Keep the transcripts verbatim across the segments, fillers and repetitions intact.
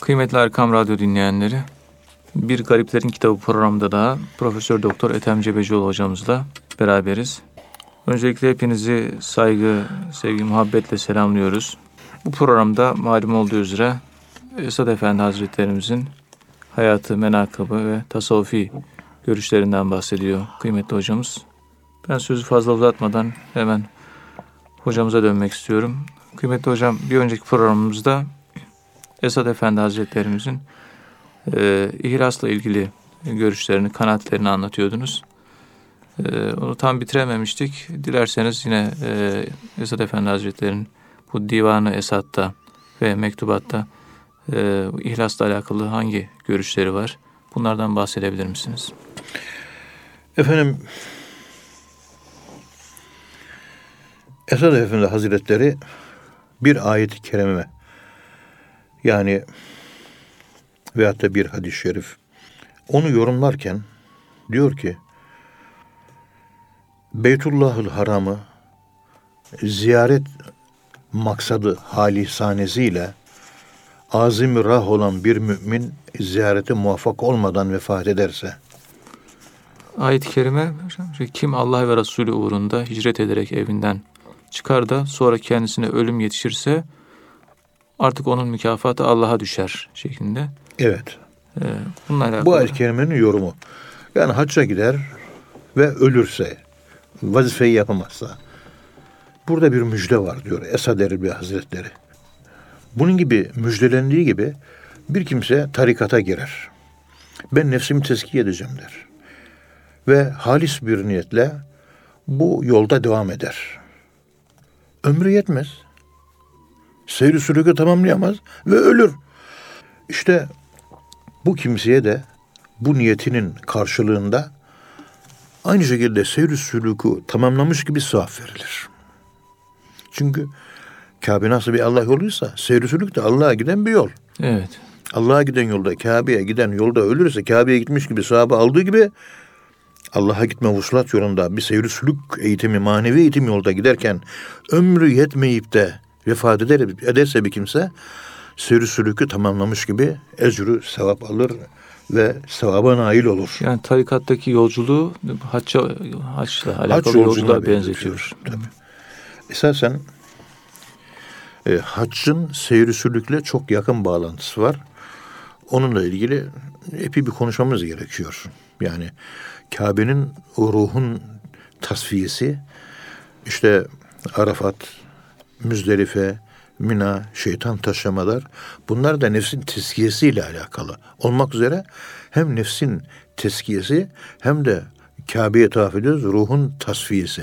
Kıymetli Erkam Radyo dinleyenleri, Bir Gariplerin Kitabı programında da Profesör Doktor Ethem Cebecioğlu hocamızla beraberiz. Öncelikle hepinizi saygı, sevgi, muhabbetle selamlıyoruz. Bu programda malum olduğu üzere Esat Efendi Hazretlerimizin hayatı, menakıbı ve tasavvufi görüşlerinden bahsediyor kıymetli hocamız. Ben sözü fazla uzatmadan hemen hocamıza dönmek istiyorum. Kıymetli hocam, bir önceki programımızda Esat Efendi Hazretlerimizin e, ihlasla ilgili görüşlerini, kanaatlerini anlatıyordunuz. E, onu tam bitirememiştik. Dilerseniz yine e, Esat Efendi Hazretleri'nin bu Divan-ı Esat'ta ve mektubatta e, ihlasla alakalı hangi görüşleri var? Bunlardan bahsedebilir misiniz? Efendim, Esat Efendi Hazretleri bir ayet-i kerime, yani veyahut da bir hadis-i şerif, onu yorumlarken diyor ki, Beytullah'ül Haram'ı ziyaret maksadı halisanesiyle azim-i rah olan bir mümin ziyarete muvaffak olmadan vefat ederse. Ayet-i kerime, kim Allah ve Resulü uğrunda hicret ederek evinden çıkar da sonra kendisine ölüm yetişirse artık onun mükafatı Allah'a düşer şeklinde. Evet. Ee, bununla alakalı. Bu ayet-i kerimenin yorumu. Yani hacca gider ve ölürse, vazifeyi yapamazsa. Burada bir müjde var diyor Esad Erbil Hazretleri. Bunun gibi müjdelendiği gibi bir kimse tarikata girer. Ben nefsimi tezkiye edeceğim der. Ve halis bir niyetle bu yolda devam eder. Ömrü yetmez. Seyri sülükü tamamlayamaz ve ölür. İşte bu kimseye de bu niyetinin karşılığında aynı şekilde seyri sülükü tamamlamış gibi sevap verilir. Çünkü Kabe nasıl bir Allah yoluysa seyri sülük de Allah'a giden bir yol. Evet. Allah'a giden yolda, Kabe'ye giden yolda ölürse Kabe'ye gitmiş gibi sevabı aldığı gibi Allah'a gitme vuslat yolunda bir seyri sülük eğitimi, manevi eğitim yolda giderken ömrü yetmeyip de vefat eder, ederse bir kimse seyri sülükü tamamlamış gibi ecrü sevap alır ve sevaba nail olur. Yani tarikattaki yolculuğu hacca, haçla alakalı hac yolculuğa benzetiyor. Tabii. Esasen e, haccın seyri sülükle çok yakın bağlantısı var. Onunla ilgili epey bir konuşmamız gerekiyor. Yani Kabe'nin o ruhun tasfiyesi, işte Arafat, Müzdelife, Mina, şeytan taşlamalar, bunlar da nefsin tezkiyesiyle alakalı olmak üzere hem nefsin tezkiyesi hem de Kabe'ye tavaf ediyoruz, ruhun tasfiyesi.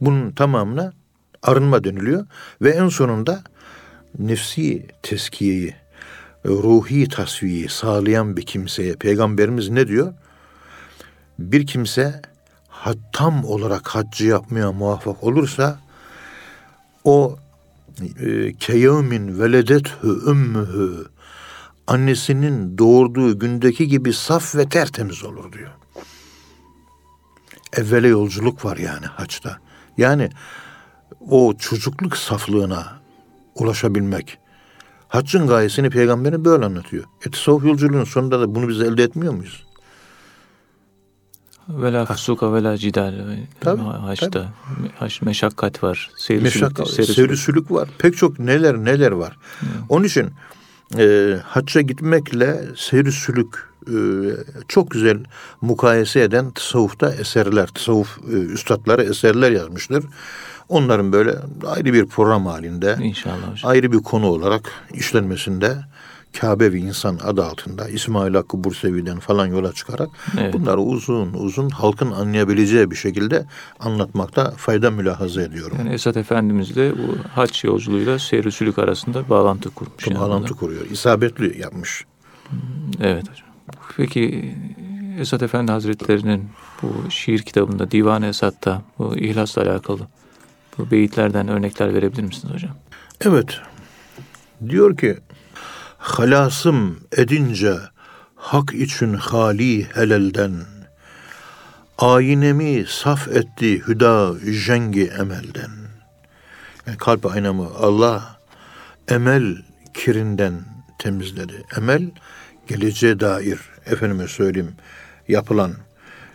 Bunun tamamına arınma deniliyor ve en sonunda nefsi tezkiyeyi, ruhi tasfiyeyi sağlayan bir kimseye Peygamberimiz ne diyor? Bir kimse tam olarak haccı yapmaya muvaffak olursa o e, keyevmin veledethü ümmühü, annesinin doğurduğu gündeki gibi saf ve tertemiz olur diyor. Evvele yolculuk var yani haçta. Yani o çocukluk saflığına ulaşabilmek. Haccın gayesini Peygamber'e böyle anlatıyor. E tasavvuf yolculuğunun sonunda da bunu biz elde etmiyor muyuz? Vela fusuka vela cidal. Tabii, haçta. Tabii. Haç, meşakkat var. Seyri, meşakkat, sülük, seyri, seyri sülük var. Pek çok neler neler var. Hmm. Onun için e, hacca gitmekle seyri sülük e, çok güzel mukayese eden tasavvufta eserler, tasavvuf e, üstadları eserler yazmıştır. Onların böyle ayrı bir program halinde, İnşallah hocam, ayrı bir konu olarak işlenmesinde Kâbevi insan adı altında İsmail Hakkı Bursevi'den falan yola çıkarak, evet, bunları uzun uzun halkın anlayabileceği bir şekilde anlatmakta fayda mülahaza ediyorum. Yani Esat Efendimiz de bu haç yolculuğuyla seyri sülük arasında bağlantı kurmuş. Yani bağlantı bundan kuruyor. İsabetli yapmış. Evet hocam. Peki Esat Efendi Hazretleri'nin bu şiir kitabında, Divan-ı Esat'ta bu ihlasla alakalı bu beyitlerden örnekler verebilir misiniz hocam? Evet. Diyor ki, halasım edince hak için hali helelden, aynemi saf etti hüda jengi emelden. Yani kalp aynamı Allah emel kirinden temizledi. Emel, geleceğe dair, efendime söyleyeyim, yapılan,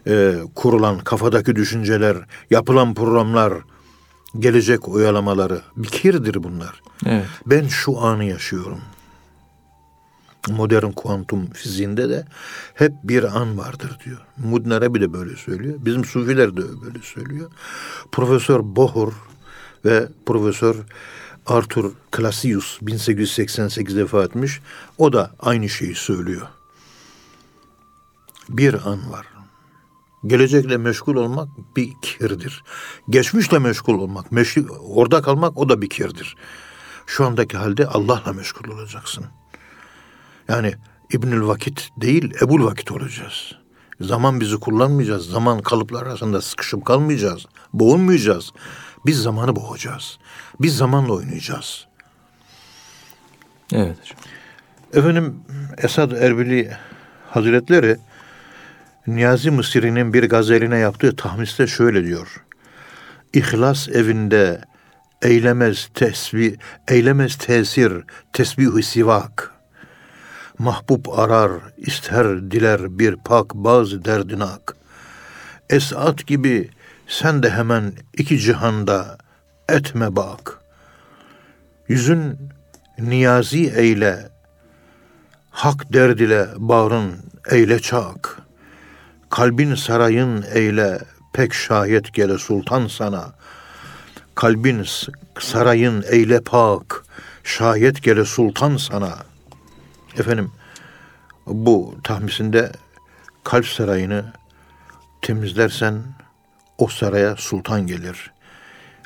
e, kurulan kafadaki düşünceler, yapılan programlar, gelecek oyalamaları, bir kirdir bunlar. Evet. Ben şu anı yaşıyorum. Modern kuantum fiziğinde de hep bir an vardır diyor. Muddin Arabi de böyle söylüyor. Bizim Sufiler de böyle söylüyor. Profesör Bohr ve Profesör Arthur Clausius bin sekiz yüz seksen sekizde vefat etmiş. O da aynı şeyi söylüyor. Bir an var. Gelecekle meşgul olmak bir kirdir. Geçmişle meşgul olmak, meşgul, orada kalmak o da bir kirdir. Şu andaki halde Allah'la meşgul olacaksın. Yani İbnül Vakit değil, Ebul Vakit olacağız. Zaman bizi kullanmayacağız. Zaman kalıplar arasında sıkışıp kalmayacağız. Boğulmayacağız. Biz zamanı boğacağız. Biz zamanla oynayacağız. Evet hocam. Efendim, Esad Erbili Hazretleri Niyazi Mısri'nin bir gazeline yaptığı tahmiste şöyle diyor. İhlas evinde eylemez tesbih, eylemez tesir, tesbih-i sivak. Mahbub arar, ister diler bir pak bazı derdinak. Esat gibi sen de hemen iki cihanda etme bak. Yüzün niyazi eyle, hak derdile bağrın eyle çak. Kalbin sarayın eyle, pek şayet gele sultan sana. Kalbin sarayın eyle pak, şayet gele sultan sana. Efendim, bu tahmisinde kalp sarayını temizlersen o saraya sultan gelir.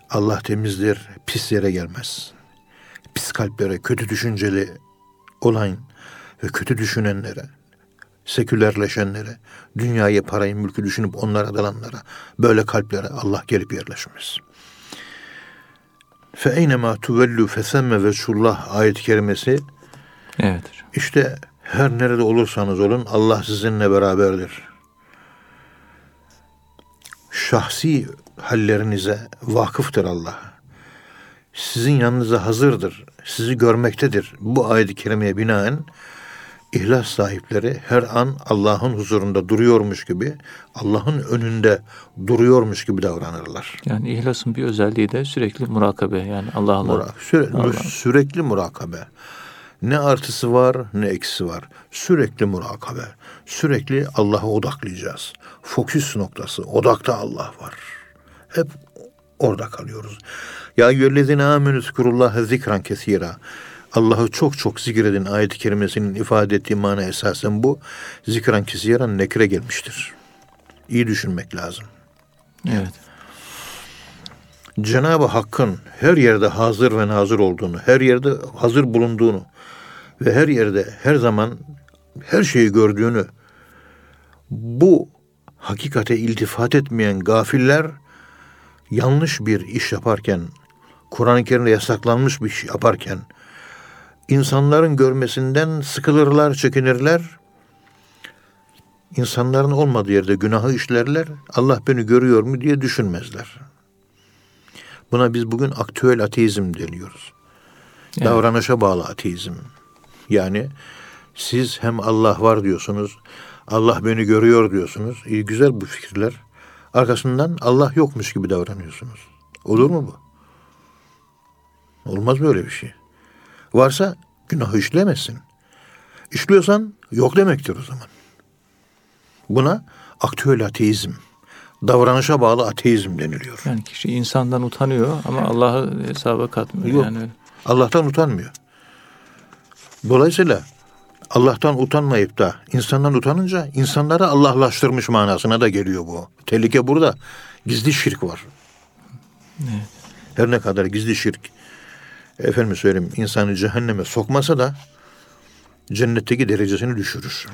Allah temizdir, pis yere gelmez. Pis kalplere, kötü düşünceli olan ve kötü düşünenlere, sekülerleşenlere, dünyayı, parayı, mülkü düşünüp onlara dalanlara, böyle kalplere Allah gelip yerleşmez. Fe eynemâ tuvellû fesemme veçhullah ayet-i kerimesi. Evet. İşte her nerede olursanız olun Allah sizinle beraberdir. Şahsi hallerinize vakıftır Allah. Sizin yanınıza hazırdır. Sizi görmektedir. Bu ayet-i kerimeye binaen ihlas sahipleri her an Allah'ın huzurunda duruyormuş gibi, Allah'ın önünde duruyormuş gibi davranırlar. Yani ihlasın bir özelliği de sürekli murakabe. Yani Allah Allah. Murak, süre, Allah. Sürekli murakabe. Ne artısı var ne eksisi var. Sürekli murakabe. Sürekli Allah'a odaklayacağız. Fokus noktası. Odakta Allah var. Hep orada kalıyoruz. Ya eyyühellezine âmenû zkurullâhe zikran kesîrâ. Allah'ı çok çok zikredin ayet-i kerimesinin ifade ettiği mana esasen bu. Zikran kesîrâ nekre gelmiştir. İyi düşünmek lazım. Evet. Cenab-ı Hakk'ın her yerde hazır ve nazır olduğunu, her yerde hazır bulunduğunu ve her yerde her zaman her şeyi gördüğünü, bu hakikate iltifat etmeyen gafiller yanlış bir iş yaparken, Kur'an-ı Kerim'de yasaklanmış bir iş yaparken insanların görmesinden sıkılırlar, çekinirler. İnsanların olmadığı yerde günahı işlerler. Allah beni görüyor mu diye düşünmezler. Buna biz bugün aktüel ateizm deniyoruz. Evet. Davranışa bağlı ateizm. Yani siz hem Allah var diyorsunuz, Allah beni görüyor diyorsunuz. İyi güzel bu fikirler. Arkasından Allah yokmuş gibi davranıyorsunuz. Olur mu bu? Olmaz böyle bir şey. Varsa günahı işlemezsin. İşliyorsan yok demektir o zaman. Buna aktüel ateizm, davranışa bağlı ateizm deniliyor. Yani kişi insandan utanıyor ama Allah'ı hesaba katmıyor. Yok, yani. Allah'tan utanmıyor. Dolayısıyla Allah'tan utanmayıp da insandan utanınca insanları Allah'laştırmış manasına da geliyor bu. Tehlike burada. Gizli şirk var. Evet. Her ne kadar gizli şirk, efendim söyleyeyim, insanı cehenneme sokmasa da cennetteki derecesini düşürür.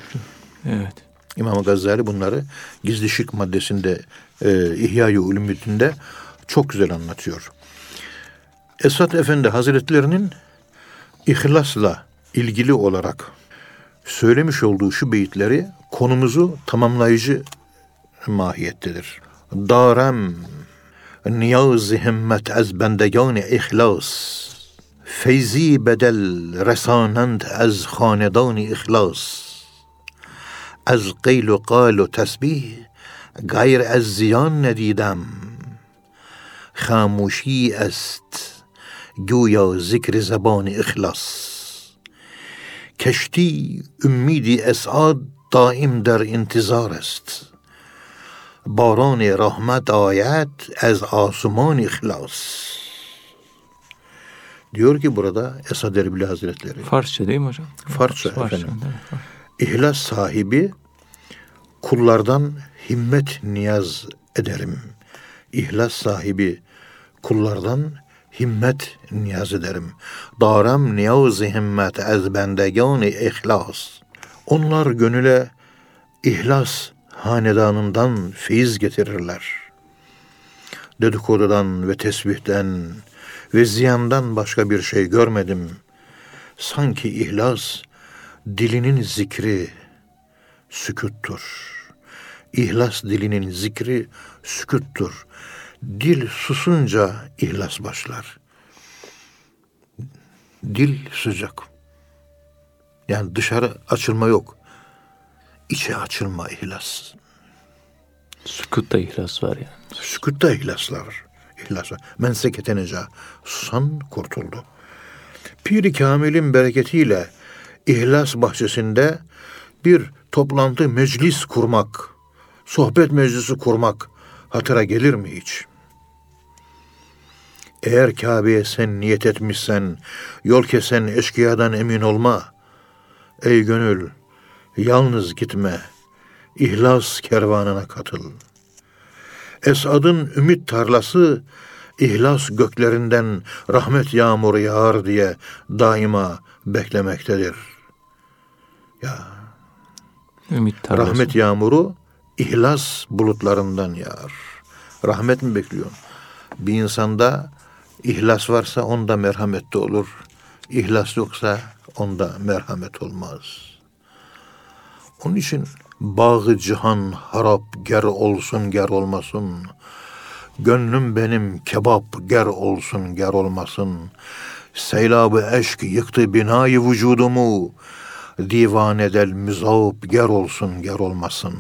Evet. İmam Gazali bunları gizli şirk maddesinde, e, İhya-yı Ülümüdü'nde çok güzel anlatıyor. Esat Efendi Hazretlerinin ihlasla ilgili olarak söylemiş olduğu şu beyitleri konumuzu tamamlayıcı mahiyettedir. Darem niyazihimmet ez bendegâni ihlas فیضی بدل رسانند از خاندان اخلاص، از قیل و قال و تسبیح غیر از زیان ندیدم. خاموشی است گویا ذکر زبان اخلاص. کشتی امید اسعاد دائم در انتظار است. باران رحمت آید از آسمان اخلاص. Diyor ki burada Esad Erbil Hazretleri. Farsça değil mi hocam? Farsça, Farsça efendim. Farsça, evet. İhlas sahibi kullardan himmet niyaz ederim. İhlas sahibi kullardan himmet niyaz ederim. Daram niyaz himmet az bendegan ihlas. Onlar gönüle ihlas hanedanından feyiz getirirler. Dedikodudan ve tesbihten ve ziyandan başka bir şey görmedim. Sanki ihlas dilinin zikri sükuttur. İhlas dilinin zikri sükuttur. Dil susunca ihlas başlar. Dil sıcak. Yani dışarı açılma yok. İçe açılma ihlas. Sükutta ihlas var yani. Sükutta ihlaslar. İhlas var. Men seketeneca. Susan kurtuldu. Pir-i Kamil'in bereketiyle ihlas bahçesinde bir toplantı meclis kurmak, sohbet meclisi kurmak hatıra gelir mi hiç? Eğer Kabe'ye sen niyet etmişsen, yol kesen eşkıyadan emin olma. Ey gönül, yalnız gitme, ihlas kervanına katıl. Esad'ın ümit tarlası, ihlas göklerinden rahmet yağmuru yağar diye daima beklemektedir. Ya, ümit tarlası. Rahmet yağmuru, ihlas bulutlarından yağar. Rahmet mi bekliyorsun? Bir insanda ihlas varsa onda merhamet de olur. İhlas yoksa onda merhamet olmaz. Onun için bağı cihan harap ger olsun ger olmasın. Gönlüm benim kebap ger olsun ger olmasın. Seylab-ı eşk yıktı binayı vücudumu. Divanedel müzaup ger olsun ger olmasın.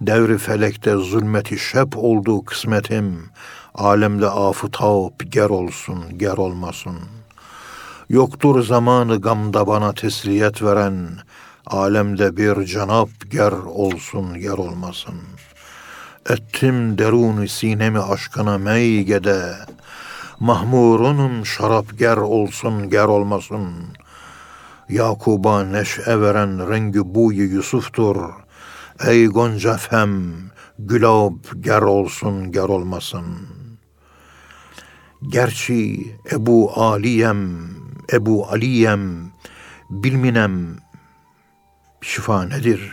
Devri felekte zulmeti şep oldu kısmetim. Alemde afıtap ger olsun ger olmasın. Yoktur zamanı gamda bana tesliyet veren, alemde bir cenap ger olsun ger olmasın. Ettim derun-i sinemi aşkına meygede, mahmurunum şarap ger olsun ger olmasın. Yakub'a neşe veren rengi buyu Yusuf'tur, ey gonca fem, gülab ger olsun ger olmasın. Gerçi Ebu Aliyem, Ebu Aliyem, bilminem şifa nedir?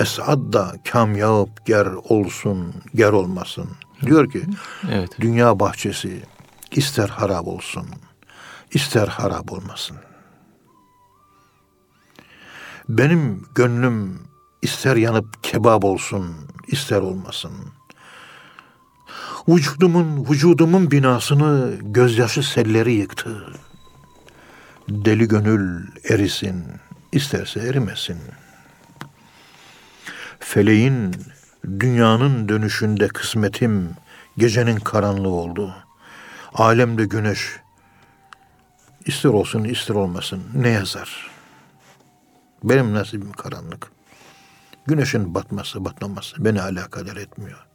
Esad da kamyap ger olsun, ger olmasın. Diyor ki, evet. Dünya bahçesi ister harap olsun, ister harap olmasın. Benim gönlüm ister yanıp kebap olsun, ister olmasın. Vücudumun, vücudumun binasını gözyaşı selleri yıktı. Deli gönül erisin, isterse erimesin. Feleğin, dünyanın dönüşünde kısmetim, gecenin karanlığı oldu. Alemde güneş, ister olsun ister olmasın, ne yazar? Benim nasibim karanlık. Güneşin batması, batmaması beni alakadar etmiyor.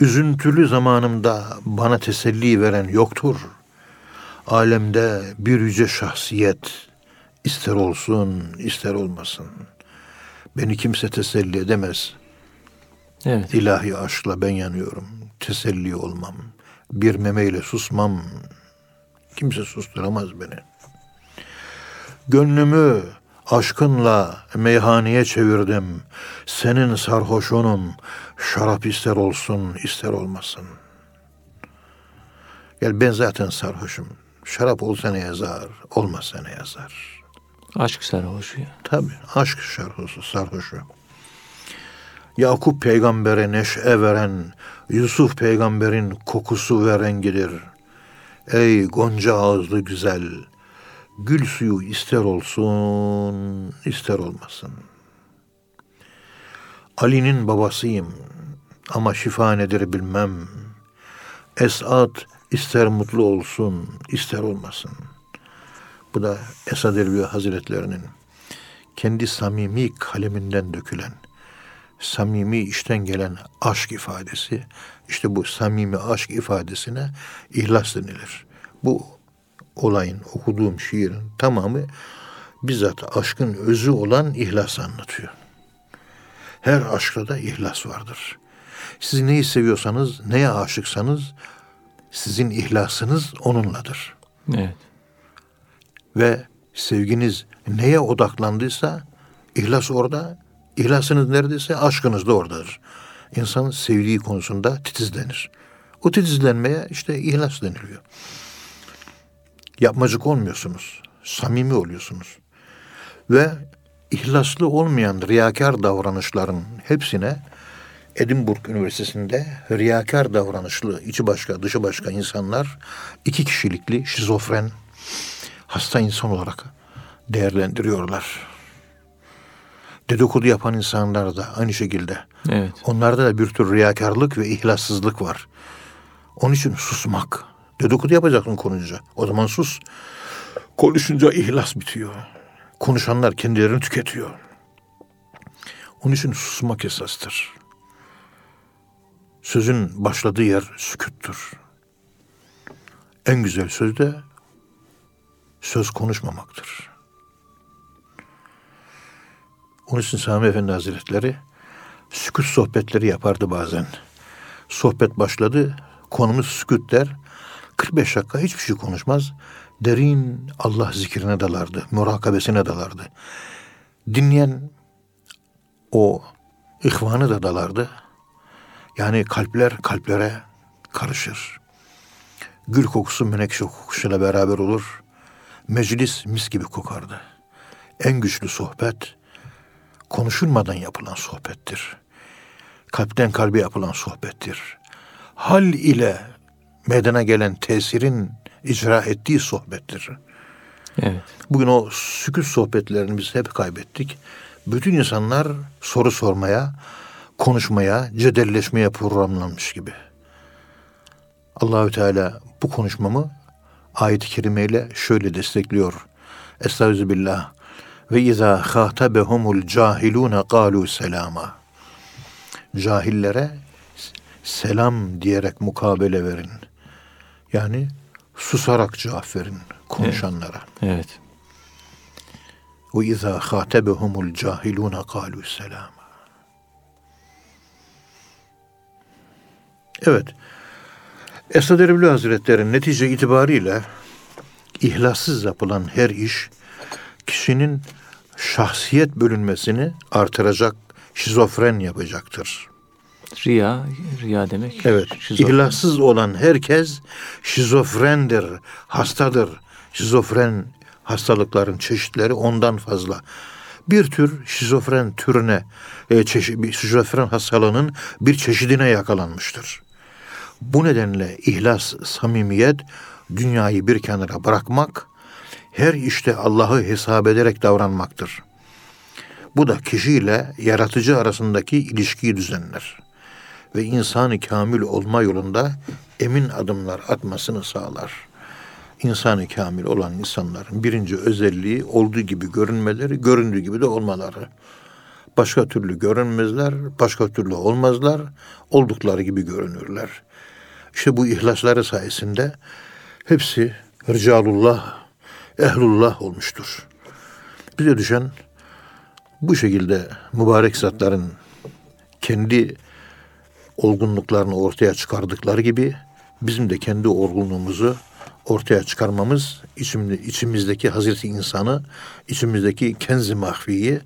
Üzüntülü zamanımda bana teselli veren yoktur. Alemde bir yüce şahsiyet ister olsun ister olmasın. Beni kimse teselli edemez. Evet. İlahi aşkla ben yanıyorum. Teselli olmam. Bir memeyle susmam. Kimse susturamaz beni. Gönlümü aşkınla meyhaneye çevirdim. Senin sarhoşunum. Şarap ister olsun, ister olmasın. Yani ben zaten sarhoşum. Şarap olsa ne yazar, olmasa ne yazar? Aşk sarhoşu ya. Tabii, aşk sarhoşu, sarhoşu. Yakup peygambere neşe veren, Yusuf peygamberin kokusu ve rengidir. Ey gonca ağızlı güzel, gül suyu ister olsun, ister olmasın. Ali'nin babasıyım ama şifa nedir bilmem. Esat ister mutlu olsun, ister olmasın. Bu da Esat Efendi Hazretlerinin kendi samimi kaleminden dökülen, samimi işten gelen aşk ifadesi. İşte bu samimi aşk ifadesine ihlas denilir. Bu olayın, okuduğum şiirin tamamı bizzat aşkın özü olan ihlası anlatıyor. Her aşkta da ihlas vardır. Siz neyi seviyorsanız, neye aşıksanız sizin ihlasınız onunladır. Evet. Ve sevginiz neye odaklandıysa ihlas orada, ihlasınız neredeyse aşkınız da oradadır. İnsan sevdiği konusunda titizlenir. O titizlenmeye işte ihlas deniliyor. Yapmacık olmuyorsunuz, samimi oluyorsunuz. Ve ihlaslı olmayan riyakar davranışların hepsine Edinburgh Üniversitesi'nde riyakar davranışlı, içi başka dışı başka insanlar iki kişilikli şizofren hasta insan olarak değerlendiriyorlar. Dedikodu yapan insanlar da aynı şekilde. Evet. Onlarda da bir tür riyakarlık ve ihlassızlık var. Onun için susmak. Dedikodu yapacaksın konuşunca. O zaman sus. Konuşunca ihlas bitiyor. Konuşanlar kendilerini tüketiyor. Onun için susmak esastır. Sözün başladığı yer sükûttur. En güzel söz de söz konuşmamaktır. Onun için Sami Efendi Hazretleri sükût sohbetleri yapardı bazen. Sohbet başladı, konumuz sükût der. kırk beş dakika hiçbir şey konuşmaz. Derin Allah zikrine dalardı, murakabesine dalardı. Dinleyen o ihvanı da dalardı. Yani kalpler kalplere karışır. Gül kokusu menekşe kokusuyla beraber olur. Meclis mis gibi kokardı. En güçlü sohbet konuşulmadan yapılan sohbettir. Kalpten kalbe yapılan sohbettir. Hal ile meydana gelen tesirin icra ettiği sohbettir. Evet. Bugün o sükût sohbetlerini biz hep kaybettik. Bütün insanlar soru sormaya, konuşmaya, cedelleşmeye programlanmış gibi. Allahü Teala bu konuşmamı ayet-i kerimeyle şöyle destekliyor. Estağfirullah. Ve izâ khâtabehumul cahilûne kâlû selâma. Cahillere selam diyerek mukabele verin. Yani susarak cevap verin konuşanlara. Evet. Ve izâ khâtabehumul cahilûne kâlû selâma. Evet. Esat Efendi Hazretleri netice itibariyle ihlassız yapılan her iş kişinin şahsiyet bölünmesini artıracak, şizofren yapacaktır. Riya, riya demek. Evet. Şizofren. İhlassız olan herkes şizofrendir, hastadır. Şizofren hastalıkların çeşitleri ondan fazla. Bir tür şizofren türüne, e, çeşit, şizofren hastalığının bir çeşidine yakalanmıştır. Bu nedenle ihlas, samimiyet, dünyayı bir kenara bırakmak, her işte Allah'ı hesap ederek davranmaktır. Bu da kişiyle yaratıcı arasındaki ilişkiyi düzenler ve insan-ı kamil olma yolunda emin adımlar atmasını sağlar. İnsan-ı kamil olan insanların birinci özelliği olduğu gibi görünmeleri, göründüğü gibi de olmaları. Başka türlü görünmezler, başka türlü olmazlar, oldukları gibi görünürler. İşte bu ihlasları sayesinde hepsi Ricalullah, Ehlullah olmuştur. Bize düşen bu şekilde mübarek zatların kendi olgunluklarını ortaya çıkardıkları gibi bizim de kendi olgunluğumuzu ortaya çıkarmamız, içimizdeki Hazreti insanı, içimizdeki Kenz-i Mahfi'yi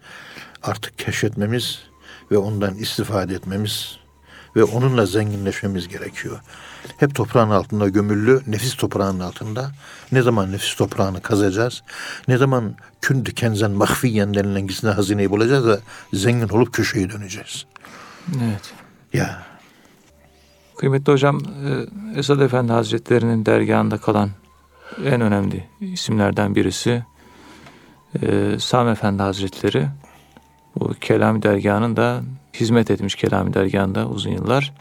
artık keşfetmemiz ve ondan istifade etmemiz ve onunla zenginleşmemiz gerekiyor. Hep toprağın altında gömüllü, nefis toprağının altında. Ne zaman nefis toprağını kazacağız? Ne zaman kündü kenzen mahfiyen denilen gizli hazineyi bulacağız da zengin olup köşeyi döneceğiz? Evet. Ya. Kıymetli hocam, Esat Efendi Hazretleri'nin dergahında kalan en önemli isimlerden birisi Sami Efendi Hazretleri. Bu Kelami Dergâh'nın da hizmet etmiş, Kelami Dergâh'nda uzun yıllar.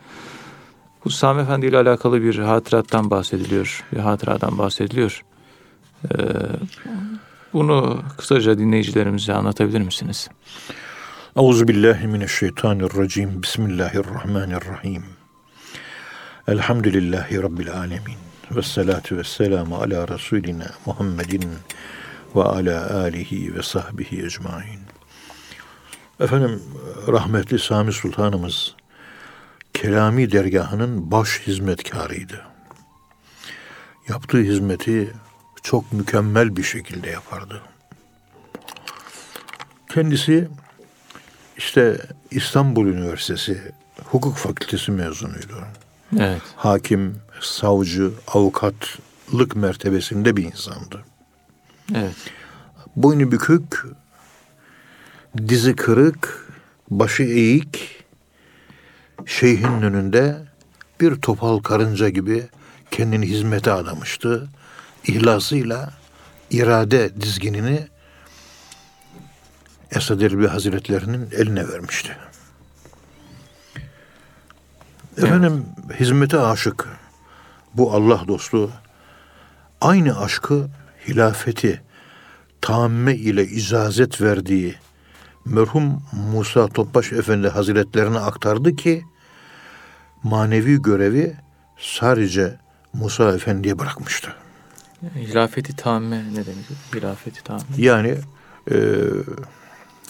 Bu Sami Efendi ile alakalı bir hatırattan bahsediliyor, bir hatıradan bahsediliyor. Ee, bunu kısaca dinleyicilerimize anlatabilir misiniz? Euzubillahimineşşeytanirracim, Bismillahirrahmanirrahim. Elhamdülillahi Rabbil alemin. Vessalatu vesselamu ala Resulina Muhammedin ve ala alihi ve sahbihi ecmain. Efendim, rahmetli Sami Sultanımız Kelami Dergahı'nın baş hizmetkarıydı. Yaptığı hizmeti çok mükemmel bir şekilde yapardı. Kendisi işte İstanbul Üniversitesi Hukuk Fakültesi mezunuydu. Evet. Hakim, savcı, avukatlık mertebesinde bir insandı. Evet. Boynu bükük, dizi kırık, başı eğik, şeyhin önünde bir topal karınca gibi kendini hizmete adamıştı. İhlasıyla irade dizginini Esad Erbil Hazretlerinin eline vermişti. Evet. Efendim, hizmete aşık, bu Allah dostu, aynı aşkı hilafeti tamme ile icazet verdiği merhum Musa Topbaş Efendi Hazretlerine aktardı ki manevi görevi sadece Musa Efendi'ye bırakmıştı. Hilafeti tamme ne demek? Hilafeti tamme. Yani e,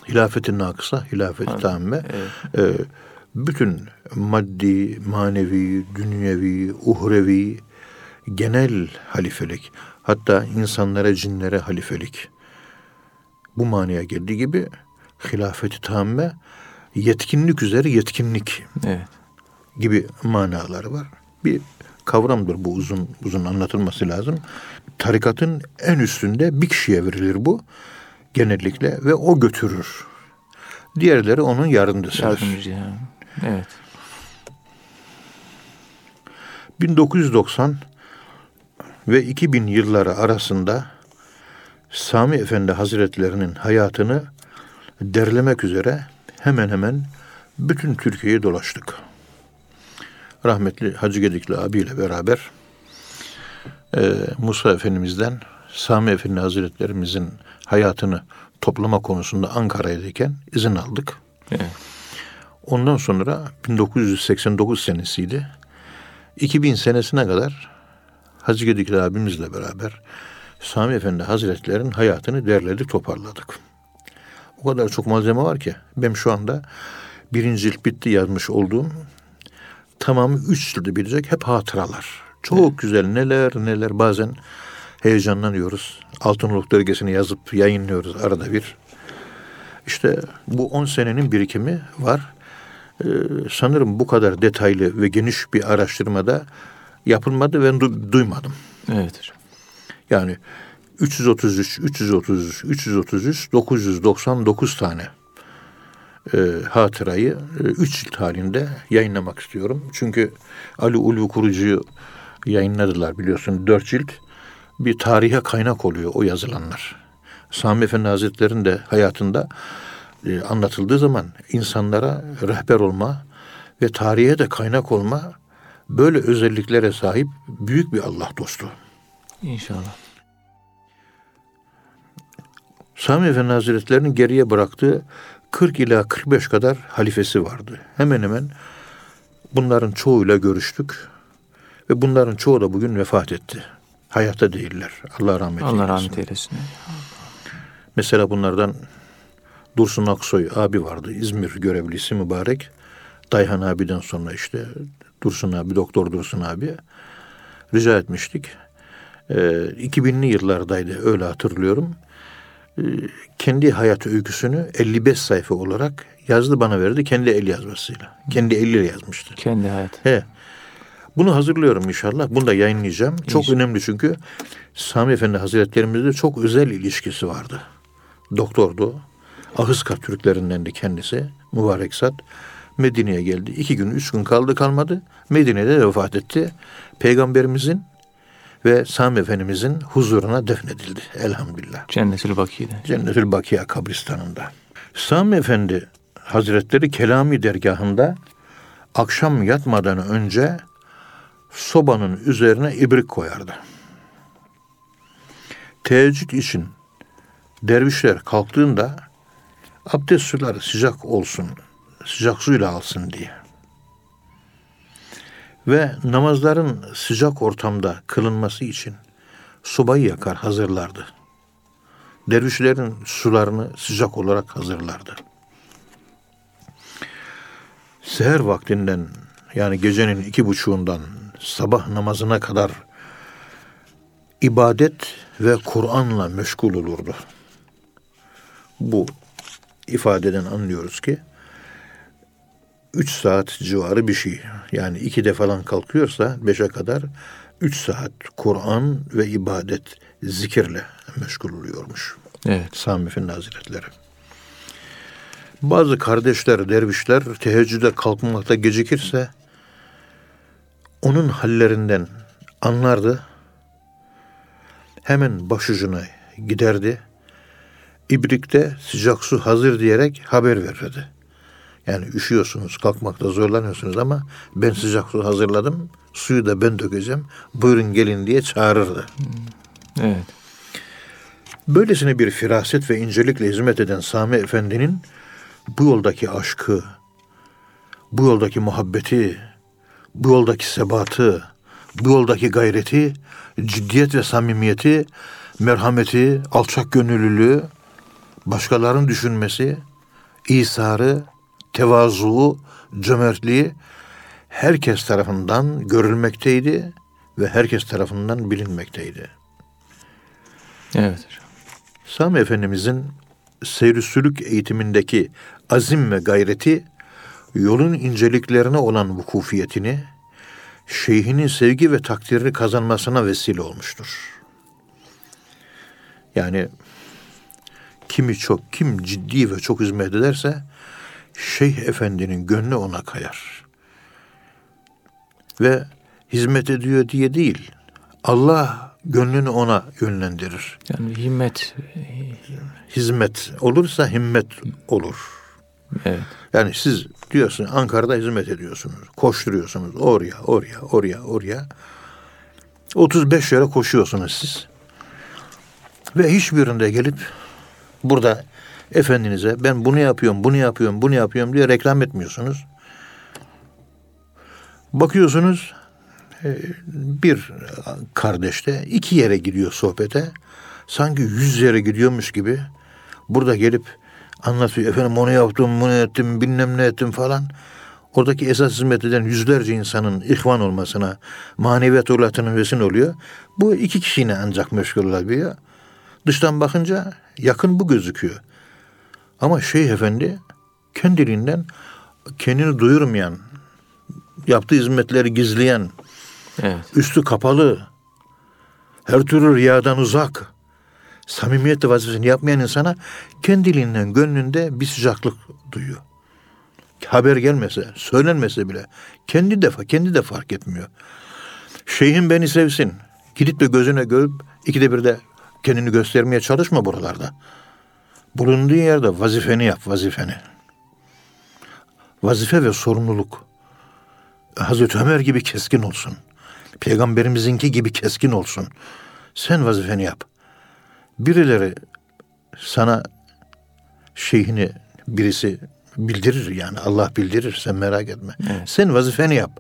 hilafeti nakısa, hilafeti ha, tamme. Evet. E, bütün maddi, manevi, dünyevi, uhrevi, genel halifelik, hatta insanlara, cinlere halifelik. Bu manaya geldiği gibi hilafeti tamme, yetkinlik üzere yetkinlik, evet, gibi manaları var. Bir kavramdır bu, uzun uzun anlatılması lazım. Tarikatın en üstünde bir kişiye verilir bu genellikle ve o götürür. Diğerleri onun yardımcısıdır. Yardımcı yani. Evet. bin dokuz yüz doksan ve iki bin yılları arasında Sami Efendi Hazretlerinin hayatını derlemek üzere hemen hemen bütün Türkiye'yi dolaştık. Rahmetli Hacı Gedikli abiyle beraber e, Musa Efendimiz'den Sami Efendi Hazretlerimizin hayatını toplama konusunda Ankara'dayken izin aldık. Evet. Ondan sonra bin dokuz yüz seksen dokuz senesiydi. iki bin senesine kadar Hacı Gedikli abimizle beraber Sami Efendi Hazretlerinin hayatını derledik, toparladık. O kadar çok malzeme var ki, ben şu anda birinci cilt bitti yazmış olduğum, tamamı üç cilde bilecek hep hatıralar. Çok evet, güzel, neler neler, bazen heyecanlanıyoruz. Altınoluk Dergisi'ni yazıp yayınlıyoruz arada bir. İşte bu on senenin birikimi var. Ee, sanırım bu kadar detaylı ve geniş bir araştırmada yapılmadı ve du- duymadım. Evet hocam. Yani üç yüz otuz üç, üç yüz otuz üç, üç yüz otuz üç, dokuz yüz doksan dokuz tane e, hatırayı e, üç cilt halinde yayınlamak istiyorum. Çünkü Ali Ulvi Kurucu'yu yayınladılar biliyorsun, dört cilt. Bir tarihe kaynak oluyor o yazılanlar. Sami Efendi Hazretleri'nin de hayatında e, anlatıldığı zaman insanlara rehber olma ve tarihe de kaynak olma, böyle özelliklere sahip büyük bir Allah dostu. İnşallah. Sami Efendi Hazretleri'nin geriye bıraktığı kırk ila kırk beş kadar halifesi vardı. Hemen hemen bunların çoğuyla görüştük ve bunların çoğu da bugün vefat etti. Hayatta değiller. Allah rahmet eylesin. Allah rahmet eylesin. Mesela bunlardan Dursun Aksoy abi vardı. İzmir görevlisi mübarek. Dayhan abiden sonra işte Dursun abi, Doktor Dursun abi rica etmiştik. Ee, iki binli yıllardaydı, öyle hatırlıyorum. Kendi hayat öyküsünü elli beş sayfa olarak yazdı, bana verdi kendi el yazmasıyla. Kendi eliyle yazmıştı. Kendi hayat. He. Bunu hazırlıyorum inşallah. Bunu da yayınlayacağım. İnşallah. Çok önemli, çünkü Sami Efendi Hazretlerimizle çok özel ilişkisi vardı. Doktordu. Ahıska Türklerindendi kendisi. Mübarek zat. Medine'ye geldi. İki gün, üç gün kaldı kalmadı. Medine'de vefat etti. Peygamberimizin ve Sami Efendimizin huzuruna defnedildi. Elhamdülillah. Cennetül Baki'de. Cennetül Baki'ye kabristanında. Sami Efendi Hazretleri Kelami Dergâhında akşam yatmadan önce sobanın üzerine ibrik koyardı. Teheccüd için dervişler kalktığında abdest suları sıcak olsun, sıcak suyla alsın diye. Ve namazların sıcak ortamda kılınması için sobayı yakar hazırlardı. Dervişlerin sularını sıcak olarak hazırlardı. Seher vaktinden, yani gecenin iki buçuğundan sabah namazına kadar ibadet ve Kur'an'la meşgul olurdu. Bu ifadeden anlıyoruz ki üç saat civarı bir şey. Yani ikide falan kalkıyorsa beşe kadar üç saat Kur'an ve ibadet, zikirle meşgul oluyormuş. Evet. Sami Efendi Hazretleri. Bazı kardeşler, dervişler teheccüde kalkmakta gecikirse onun hallerinden anlardı. Hemen başucuna giderdi. İbrikte sıcak su hazır diyerek haber verirdi. Yani üşüyorsunuz, kalkmakta zorlanıyorsunuz ama ben sıcak su hazırladım, suyu da ben dökeceğim, buyurun gelin diye çağırırdı. Evet. Böylesine bir firaset ve incelikle hizmet eden Sami Efendi'nin bu yoldaki aşkı, bu yoldaki muhabbeti, bu yoldaki sebatı, bu yoldaki gayreti, ciddiyet ve samimiyeti, merhameti, alçak gönüllülüğü, başkalarının düşünmesi, isarı, tevazu, cömertliği herkes tarafından görülmekteydi ve herkes tarafından bilinmekteydi. Evet. Sami Efendimizin seyr-i sülük eğitimindeki azim ve gayreti, yolun inceliklerine olan vukufiyetini, şeyhinin sevgi ve takdirini kazanmasına vesile olmuştur. Yani kimi çok, kim ciddi ve çok hizmet ederse Şeyh Efendi'nin gönlü ona kayar. Ve hizmet ediyor diye değil, Allah gönlünü ona yönlendirir. Yani himmet. Hizmet olursa himmet olur. Evet. Yani siz diyorsun Ankara'da hizmet ediyorsunuz, koşturuyorsunuz oraya, oraya, oraya, oraya. otuz beş yere koşuyorsunuz siz. Ve hiçbirinde gelip burada efendinize ben bunu yapıyorum, bunu yapıyorum, bunu yapıyorum diye reklam etmiyorsunuz. Bakıyorsunuz bir kardeşte iki yere gidiyor sohbete. Sanki yüz yere gidiyormuş gibi burada gelip anlatıyor. Efendim onu yaptım, bunu ettim, bilmem ne ettim falan. Oradaki esas hizmet eden yüzlerce insanın ihvan olmasına, maneviyat olatının vesile oluyor. Bu iki kişiyle ancak meşgul olabiliyor. Dıştan bakınca yakın bu gözüküyor. Ama Şeyh Efendi kendiliğinden kendini duyurmayan, yaptığı hizmetleri gizleyen, evet, üstü kapalı, her türlü riyadan uzak, samimiyetle vazifesini yapmayan insana kendiliğinden gönlünde bir sıcaklık duyuyor. Haber gelmese, söylenmese bile kendi defa kendi de fark etmiyor. Şeyhim beni sevsin. Gidip de gözüne görüp ikide bir de kendini göstermeye çalışma buralarda. Bulunduğu yerde vazifeni yap, vazifeni. Vazife ve sorumluluk Hazreti Ömer gibi keskin olsun. Peygamberimizinki gibi keskin olsun. Sen vazifeni yap. Birileri sana şeyhini birisi bildirir, yani Allah bildirir, sen merak etme. Evet. Sen vazifeni yap.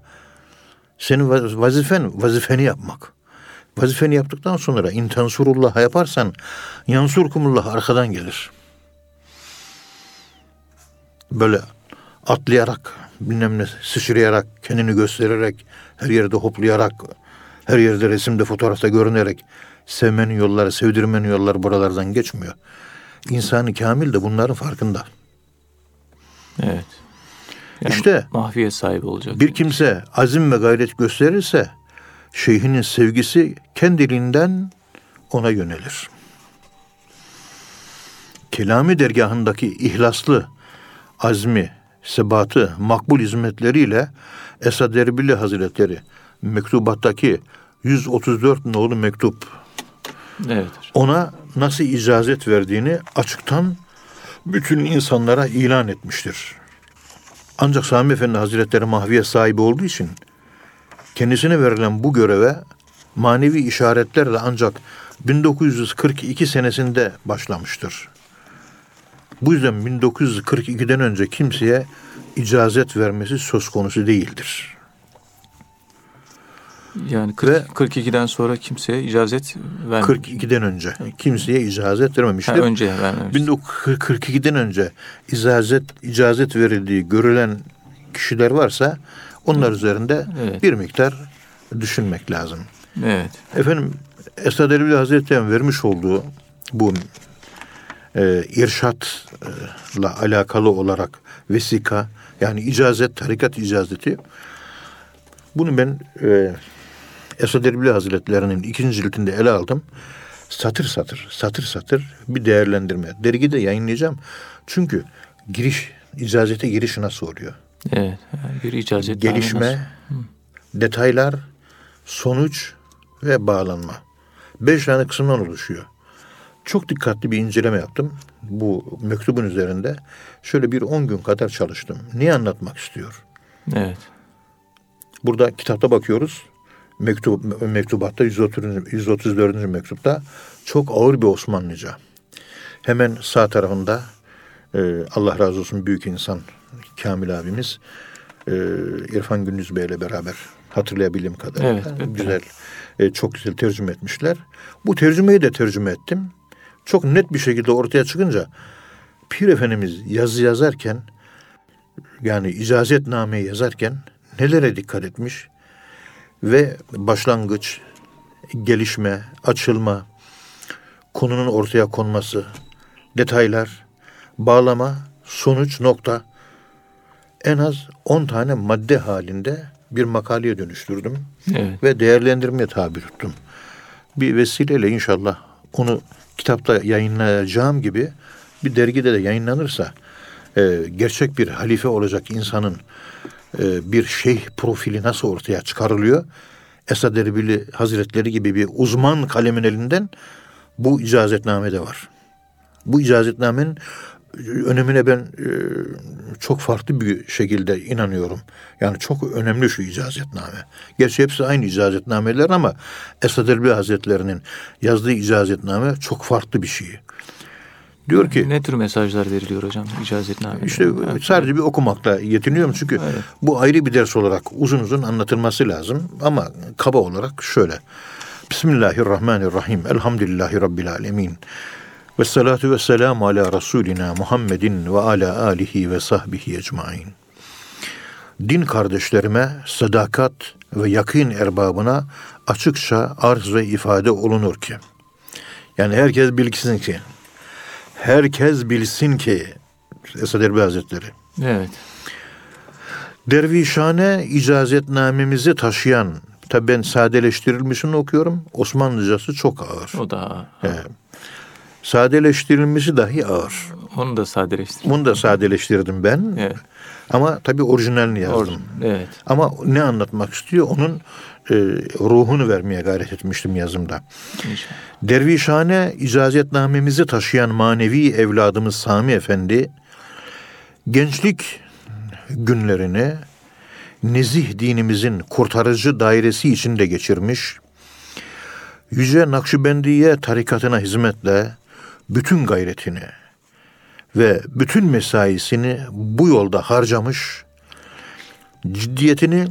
Senin vazifen vazifeni yapmak. Vazifeni yaptıktan sonra in tansurullah'a yaparsan yansurkumullah arkadan gelir. Böyle atlayarak, bilmem ne sıçrayarak, kendini göstererek, her yerde hoplayarak, her yerde resimde, fotoğrafta görünerek sevmenin yolları, sevdirmenin yolları buralardan geçmiyor. İnsanı kamil de bunların farkında. Evet. Yani işte mahfiye sahibi olacak. Bir kimse azim ve gayret gösterirse şeyhinin sevgisi kendiliğinden ona yönelir. Kelami dergahındaki ihlaslı azmi sebatı, makbul hizmetleriyle Esad Erbilli Hazretleri mektubattaki yüz otuz dört nolu mektup, evet, ona nasıl icazet verdiğini açıktan bütün insanlara ilan etmiştir. Ancak Sami Efendi Hazretleri mahviye sahibi olduğu için kendisine verilen bu göreve manevi işaretlerle ancak bin dokuz yüz kırk iki senesinde başlamıştır. Bu yüzden bin dokuz yüz kırk ikiden önce kimseye icazet vermesi söz konusu değildir. Yani kırk, kırk ikiden sonra kimseye icazet vermemiştir. kırk ikiden önce kimseye icazet vermemiştir. Ha, önce vermemiştir. bin dokuz yüz kırk ikiden önce icazet, icazet verildiği görülen kişiler varsa onlar üzerinde, evet, bir miktar düşünmek lazım. Evet. Efendim, Esad Erbil Hazretleri'nin vermiş olduğu bu e, irşatla alakalı olarak vesika, yani icazet, tarikat icazeti, bunu ben e, Esad Erbil Hazretleri'nin ikinci ciltinde ele aldım. Satır satır, satır satır bir değerlendirme. Dergide yayınlayacağım. Çünkü giriş, icazete giriş nasıl oluyor? Evet, bir icazet. Gelişme, detaylar, sonuç ve bağlanma. Beş tane kısımdan oluşuyor. Çok dikkatli bir inceleme yaptım. Bu mektubun üzerinde şöyle bir on gün kadar çalıştım. Niye anlatmak istiyor? Evet. Burada kitapta bakıyoruz. Mektup, mektubatta yüz otuz dördüncü mektupta çok ağır bir Osmanlıca. Hemen sağ tarafında Allah razı olsun büyük insan Kamil abimiz, İrfan Gündüz Bey ile beraber hatırlayabildiğim kadarıyla, evet, evet, güzel, evet, çok güzel tercüme etmişler. Bu tercümeyi de tercüme ettim. Çok net bir şekilde ortaya çıkınca Pir Efendimiz yazı yazarken, yani icazetnameyi yazarken nelere dikkat etmiş ve başlangıç, gelişme, açılma, konunun ortaya konması, detaylar, bağlama, sonuç, nokta, en az on tane madde halinde bir makaleye dönüştürdüm, evet, ve değerlendirmeye tabi tuttum. Bir vesileyle inşallah onu kitapta yayınlayacağım gibi bir dergide de yayınlanırsa e, gerçek bir halife olacak insanın e, bir şeyh profili nasıl ortaya çıkarılıyor? Esad Erbilî Hazretleri gibi bir uzman kalemin elinden bu icazetname de var. Bu icazetnamenin önemine ben e, çok farklı bir şekilde inanıyorum. Yani çok önemli şu icazetname. Gerçi hepsi aynı icazetnameler ama Esad Erbil Hazretleri'nin yazdığı icazetname çok farklı bir şey. Diyor ki... Ne tür mesajlar veriliyor hocam icazetnamede? İşte sadece bir okumakla yetiniyorum çünkü, evet, bu ayrı bir ders olarak uzun uzun anlatılması lazım. Ama kaba olarak şöyle. Bismillahirrahmanirrahim. Elhamdülillahi Rabbil alemin. Vessalatu vesselamu ala Resulina Muhammedin ve ala alihi ve sahbihi ecmain. Din kardeşlerime, sadakat ve yakın erbabına açıkça arz ve ifade olunur ki. Yani herkes bilsin ki. Herkes bilsin ki. Esad Erbil Hazretleri. Evet. Dervişane icazetnamemizi taşıyan, tabi ben sadeleştirilmişini okuyorum. Osmanlıcası çok ağır. O da ağır. Evet. Sadeleştirilmesi dahi ağır. Onu da sadeleştirdim. Onu da sadeleştirdim ben. Evet. Ama tabii orijinalini yazdım. Orjin, evet. Ama ne anlatmak istiyor? Onun e, ruhunu vermeye gayret etmiştim yazımda. İnşallah. Dervişhane icazetnamemizi taşıyan manevi evladımız Sami Efendi, gençlik günlerini nezih dinimizin kurtarıcı dairesi içinde geçirmiş, Yüce Nakşibendiye tarikatına hizmetle bütün gayretini ve bütün mesaisini bu yolda harcamış, ciddiyetini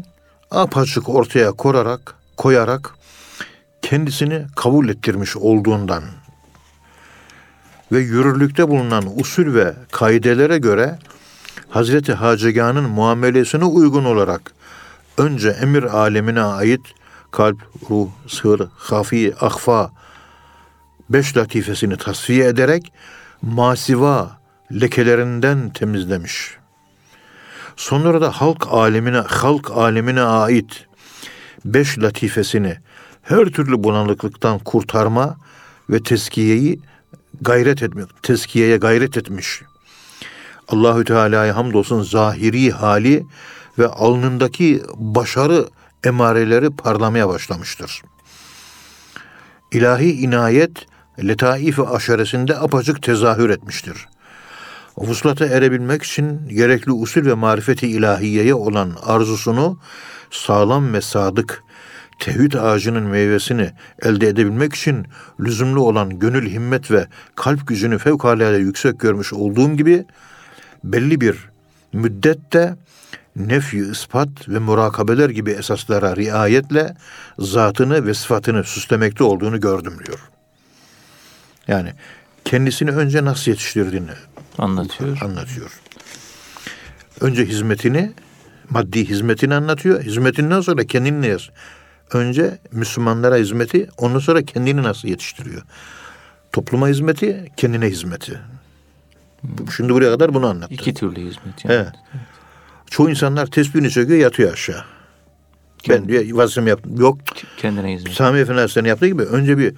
apaçık ortaya koyarak, koyarak kendisini kabul ettirmiş olduğundan ve yürürlükte bulunan usul ve kaidelere göre Hazreti Hacegân'ın muamelesine uygun olarak önce emir alemine ait kalp, ruh, sır, hafi, ahfa beş latifesini tasfiye ederek masiva lekelerinden temizlemiş. Sonra da halk alemine, halk alemine ait beş latifesini her türlü bulanıklıktan kurtarma ve teskiyeyi gayret etmek, teskiyeye gayret etmiş. Allahü Teala'ya hamdolsun zahiri hali ve alnındaki başarı emareleri parlamaya başlamıştır. İlahi inayet letaif-i aşeresinde apaçık tezahür etmiştir. Vuslata erebilmek için gerekli usul ve marifeti ilahiyeye olan arzusunu sağlam ve sadık, tevhid ağacının meyvesini elde edebilmek için lüzumlu olan gönül himmet ve kalp gücünü fevkalade yüksek görmüş olduğum gibi, belli bir müddette nefy-i ispat ve murakabeler gibi esaslara riayetle zatını ve sıfatını süslemekte olduğunu gördüm diyor. Yani kendisini önce nasıl yetiştirdiğini anlatıyor. anlatıyor. Önce hizmetini, maddi hizmetini anlatıyor. Hizmetinden sonra kendini ne? Önce Müslümanlara hizmeti, ondan sonra kendini nasıl yetiştiriyor? Topluma hizmeti, kendine hizmeti. Şimdi buraya kadar bunu anlattı. İki türlü hizmet yani. Evet. Evet. Çoğu insanlar tesbihini çekiyor, yatıyor aşağı. Kendi, ben diyor vazifemi yaptım. Yok. Kendine hizmet. Sami Efendi yaptığı gibi önce bir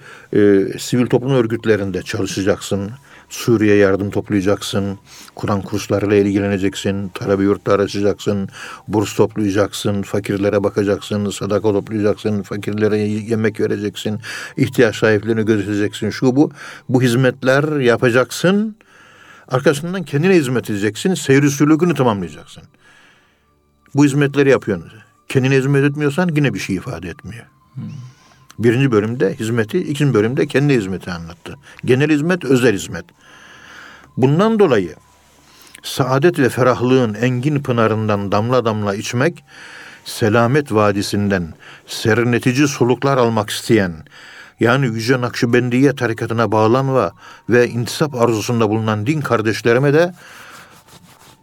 e, sivil toplum örgütlerinde çalışacaksın. Suriye yardım toplayacaksın, Kur'an kurslarıyla ilgileneceksin, talebe yurtları açacaksın, burs toplayacaksın, fakirlere bakacaksın, sadaka toplayacaksın, fakirlere yemek vereceksin, ihtiyaç sahiplerini gözeteceksin, şu bu. Bu hizmetler yapacaksın, arkasından kendine hizmet edeceksin, seyri sülükünü tamamlayacaksın. Bu hizmetleri yapıyorsun. Kendine hizmet etmiyorsan yine bir şey ifade etmiyor. Hmm. Birinci bölümde hizmeti, ikinci bölümde kendi hizmeti anlattı. Genel hizmet, özel hizmet. Bundan dolayı saadet ve ferahlığın engin pınarından damla damla içmek, selamet vadisinden serinletici soluklar almak isteyen, yani Yüce Nakşibendiye tarikatına bağlanma ve intisap arzusunda bulunan din kardeşlerime de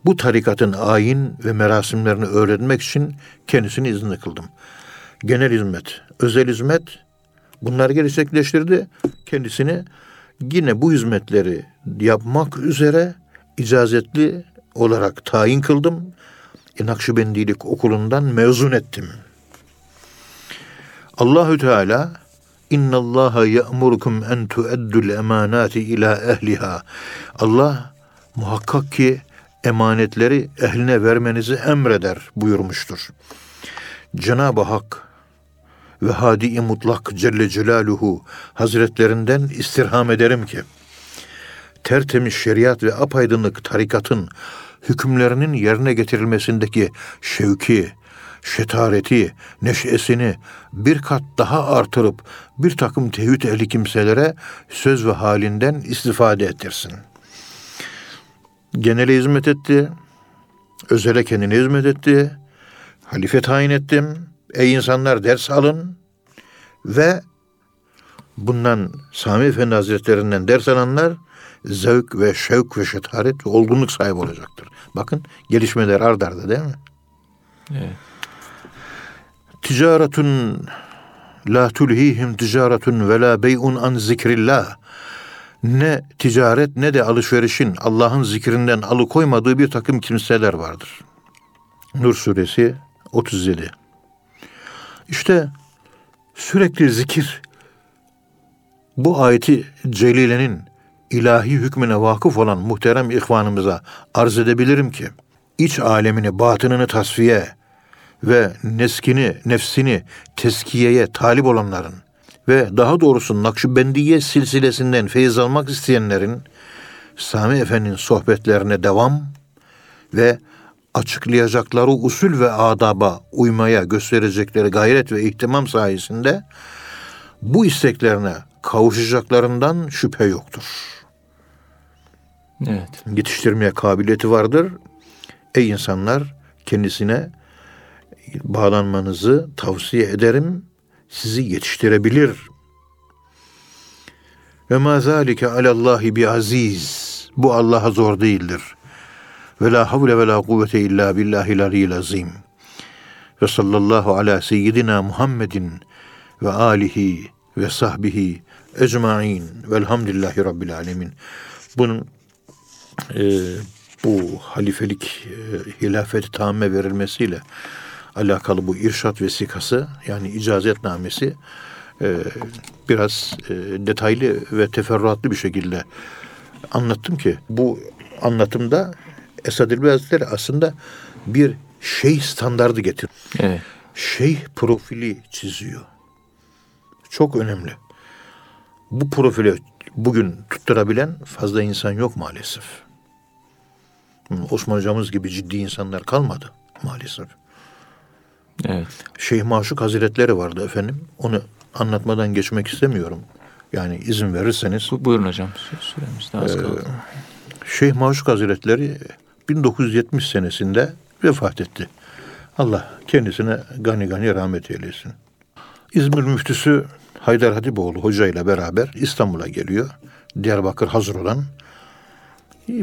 bu tarikatın ayin ve merasimlerini öğrenmek için kendisini izinli kıldım. Genel hizmet, özel hizmet, bunlar gerçekleştirdi. Kendisini yine bu hizmetleri yapmak üzere icazetli olarak tayin kıldım. Nakşibendilik okulundan mezun ettim. Allahü Teala inna Allaha ya'murukum en tu'addul emanati ila ehliha. Allah muhakkak ki emanetleri ehline vermenizi emreder buyurmuştur. Cenab-ı Hak ve Hadi-i Mutlak Celle Celaluhu Hazretlerinden istirham ederim ki, tertemiz şeriat ve apaydınlık tarikatın hükümlerinin yerine getirilmesindeki şevki, şetareti, neşesini bir kat daha artırıp bir takım tevhid ehli kimselere söz ve halinden istifade ettirsin. Genele hizmet etti, özele kendine hizmet etti, halife tayin ettim. Ey insanlar, ders alın ve bundan Sami Efendi Hazretlerinden ders alanlar zevk ve şevk ve şetaret ve olgunluk sahibi olacaktır. Bakın gelişmeler ard arda değil mi? Evet. Ticaretun la tulhihim ticaretun ve la bey'un an zikrillah. Ne ticaret ne de alışverişin Allah'ın zikrinden alıkoymadığı bir takım kimseler vardır. Nur suresi otuz yedi. İşte sürekli zikir, bu ayeti Celile'nin ilahi hükmüne vakıf olan muhterem ihvanımıza arz edebilirim ki, iç alemini, batınını tasfiye ve neskini, nefsini teskiyeye talip olanların ve daha doğrusu Nakşibendiye silsilesinden feyiz almak isteyenlerin, Sami Efendi'nin sohbetlerine devam ve açıklayacakları usul ve adaba uymaya gösterecekleri gayret ve ihtimam sayesinde bu isteklerine kavuşacaklarından şüphe yoktur. Evet. Yetiştirmeye kabiliyeti vardır. Ey insanlar, kendisine bağlanmanızı tavsiye ederim. Sizi yetiştirebilir. Ve ma zalike alallahi bi aziz. Bu Allah'a zor değildir. Ve la havle ve la kuvvete illa billahil aliyyil azim. Ve sallallahu ala seyyidina Muhammedin ve alihi ve sahbihi ecmain velhamdülillahi rabbil alemin. Bunun e, bu halifelik, e, hilafet-i tamme verilmesiyle alakalı bu irşat vesikası, yani icazetnamesi e, biraz e, detaylı ve teferruatlı bir şekilde anlattım ki bu anlatımda Esad Erbil Hazretleri aslında bir şeyh standardı getiriyor. Evet. Şeyh profili çiziyor. Çok önemli. Bu profili bugün tutturabilen fazla insan yok maalesef. Osman Hocamız gibi ciddi insanlar kalmadı maalesef. Evet. Şeyh Mausuk Hazretleri vardı efendim. Onu anlatmadan geçmek istemiyorum. Yani izin verirseniz. Buyurun hocam. Süremiz daha az kaldı. E, Şeyh Mausuk Hazretleri bin dokuz yüz yetmiş senesinde vefat etti. Allah kendisine gani gani rahmet eylesin. İzmir müftüsü Haydar Hatipoğlu hoca ile beraber İstanbul'a geliyor. Diyarbakır hazır olan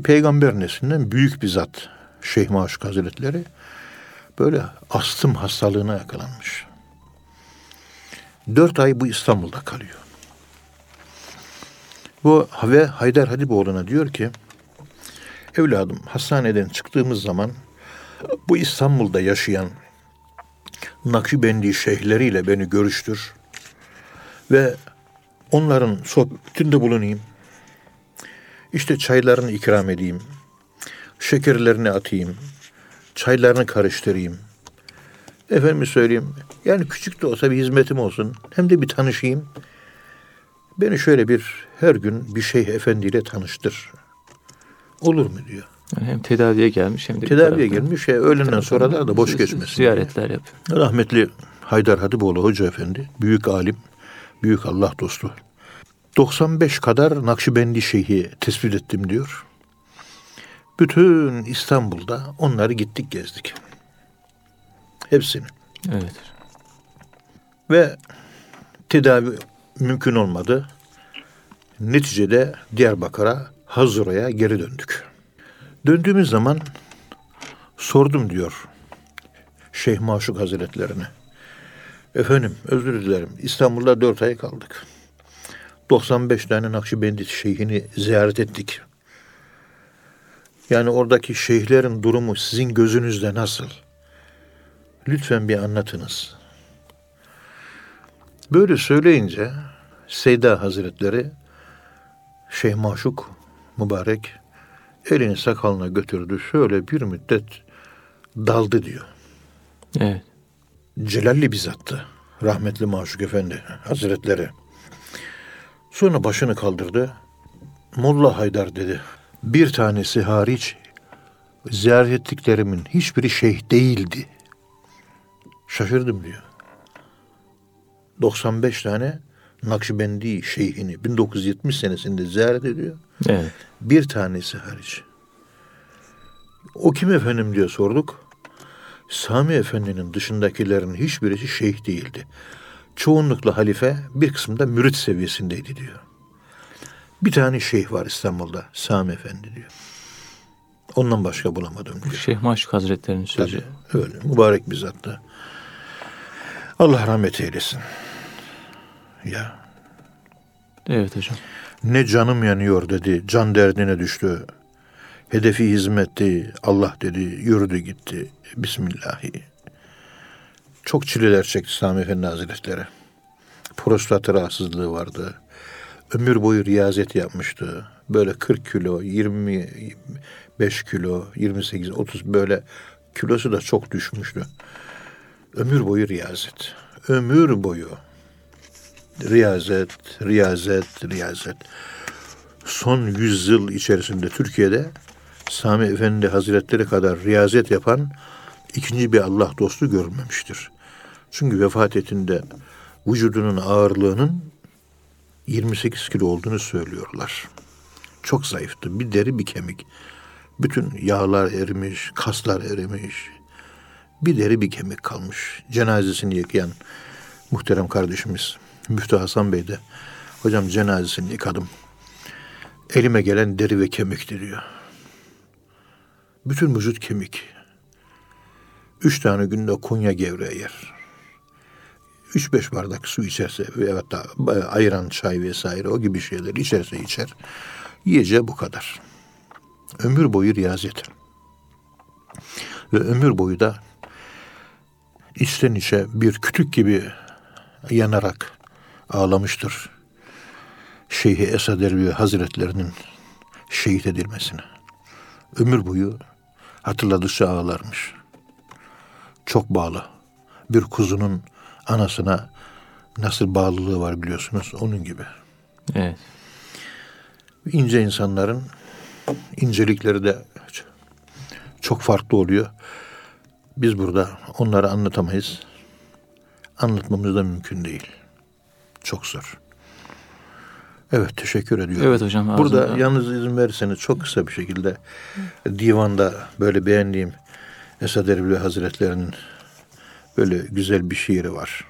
peygamber neslinden büyük bir zat Şeyh Mausuk Hazretleri böyle astım hastalığına yakalanmış. Dört ay bu İstanbul'da kalıyor. Bu ve Haydar Hatipoğlu'na diyor ki, evladım hastaneden çıktığımız zaman bu İstanbul'da yaşayan Nakşibendi şeyhleriyle beni görüştür ve onların sohbetinde bulunayım. İşte çaylarını ikram edeyim, şekerlerini atayım, çaylarını karıştırayım. Efendim söyleyeyim, yani küçük de olsa bir hizmetim olsun, hem de bir tanışayım. Beni şöyle bir her gün bir Şeyh Efendi'yle tanıştır. Olur mu diyor. Yani hem tedaviye gelmiş hem de tedaviye gelmiş. Şey, öğlenden sonra da boş geçmesin. Ziyaretler yapıyor. Rahmetli Haydar Hatipoğlu Hoca Efendi, büyük alim, büyük Allah dostu. doksan beş kadar Nakşibendi şeyhi tespit ettim diyor. Bütün İstanbul'da onları gittik gezdik. Hepsini. Evet. Ve tedavi mümkün olmadı. Neticede Diyarbakır'a, Hazıra'ya geri döndük. Döndüğümüz zaman sordum diyor Şeyh Mausuk Hazretlerine. Efendim özür dilerim, İstanbul'da dört ay kaldık. doksan beş tane Nakşibendi şeyhini ziyaret ettik. Yani oradaki şeyhlerin durumu sizin gözünüzde nasıl? Lütfen bir anlatınız. Böyle söyleyince Seyda Hazretleri Şeyh Mausuk mübarek elini sakalına götürdü. Şöyle bir müddet daldı diyor. Evet. Celalli bir zattı rahmetli Mausuk Efendi Hazretleri. Sonra başını kaldırdı. Molla Haydar dedi. Bir tanesi hariç ziyaret ettiklerimin hiçbiri şeyh değildi. Şaşırdım diyor. doksan beş tane Nakşibendi şeyhini bin dokuz yüz yetmiş senesinde ziyaret ediyor. Evet. Bir tanesi hariç. O kim efendim diye sorduk. Sami Efendi'nin dışındakilerin hiçbirisi şeyh değildi. Çoğunlukla halife, bir kısmında mürit seviyesindeydi diyor. Bir tane şeyh var İstanbul'da, Sami Efendi diyor. Ondan başka bulamadım diyor. Şeyh Mausuk Hazretleri'nin sözü. Tabii, öyle mübarek bir zattı. Allah rahmet eylesin. Ya. Evet hocam. Ne canım yanıyor dedi, can derdine düştü. Hedefi hizmetti, Allah dedi, yürüdü gitti. Bismillahi. Çok çileler çekti Sami Efendi Hazretleri. Prostat rahatsızlığı vardı. Ömür boyu riyazet yapmıştı. Böyle kırk kilo, yirmi beş kilo, yirmi sekiz, otuz böyle kilosu da çok düşmüştü. Ömür boyu riyazet. Ömür boyu. Riyazet, riyazet, riyazet. Son yüzyıl içerisinde Türkiye'de Sami Efendi Hazretleri kadar riyazet yapan ikinci bir Allah dostu görülmemiştir. Çünkü vefat ettiğinde vücudunun ağırlığının yirmi sekiz kilo olduğunu söylüyorlar. Çok zayıftı. Bir deri bir kemik. Bütün yağlar erimiş, kaslar erimiş. Bir deri bir kemik kalmış. Cenazesini yıkayan muhterem kardeşimiz Müftü Hasan Bey de, hocam cenazesini yıkadım. Elime gelen deri ve kemikti diyor. Bütün vücut kemik. Üç tane günde Konya gevreği yer. Üç beş bardak su içerse veyahut da ayran, çay vesaire o gibi şeyler içerse içer. Yiyeceği bu kadar. Ömür boyu riyazet. Ve ömür boyu da içten içe bir kütük gibi yanarak ağlamıştır. Şeyh Esad Erbil Hazretlerinin şehit edilmesine. Ömür boyu hatırladıkça ağlarmış. Çok bağlı. Bir kuzunun anasına nasıl bağlılığı var biliyorsunuz, onun gibi. Evet. İnce insanların incelikleri de çok farklı oluyor. Biz burada onları anlatamayız. Anlatmamız da mümkün değil. Çok zor. Evet, teşekkür ediyorum. Evet hocam. Burada ağzımda... yalnız izin verirseniz çok kısa bir şekilde divanda böyle beğendiğim Esad Erbil Hazretleri'nin böyle güzel bir şiiri var.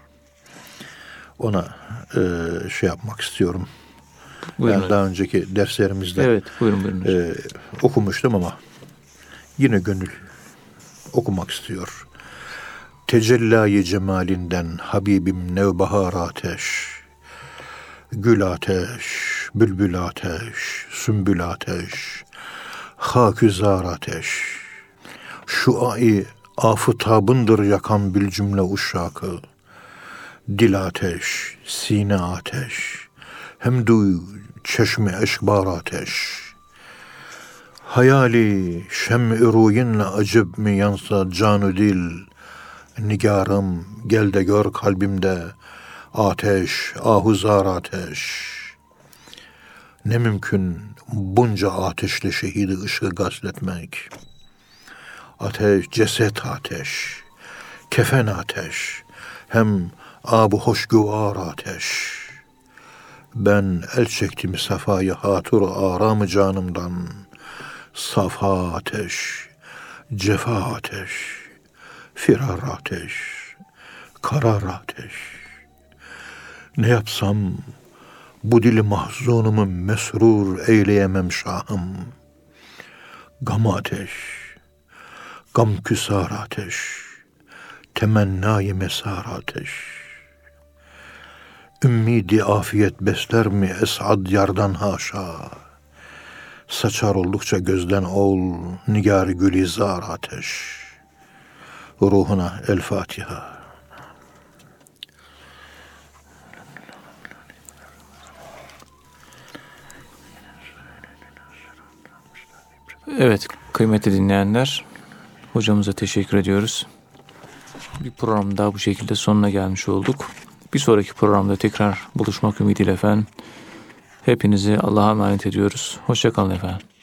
Ona e, şey yapmak istiyorum. Buyurun, ben daha önceki derslerimizde evet, buyurun, buyurun. E, okumuştum ama yine gönül okumak istiyor. Tecellâ-i cemalinden Habibim nevbahar ateş, gül ateş, bülbül ateş, sümbül ateş, haküzar ateş. Şuai afıtabındır yakan bil cümle uşşakı. Dil ateş, sine ateş, hem duy çeşme eşkbar ateş. Hayali şem-i rüyinle acib mi yansa canu dil, nigarım gel de gör kalbimde ateş, ahuzar ateş. Ne mümkün bunca ateşle şehidi ışığı gasletmek. Ateş, ceset ateş, kefen ateş, hem ab-ı hoşgüvar ateş. Ben el çektim safayı hatur aram-ı canımdan. Safa ateş, cefa ateş, firar ateş, karar ateş. Ne yapsam bu dili mahzunumu mesrur eyleyemem şahım. Gam ateş, gam küsar ateş, temennâ-i mesar ateş. Ümmidi afiyet besler mi Esad yardan haşa. Saçar oldukça gözden ol nigar gülizar ateş. Ruhuna el Fatiha. Evet, kıymetli dinleyenler, hocamıza teşekkür ediyoruz. Bir program daha bu şekilde sonuna gelmiş olduk. Bir sonraki programda tekrar buluşmak ümidiyle efendim. Hepinizi Allah'a emanet ediyoruz. Hoşça kalın efendim.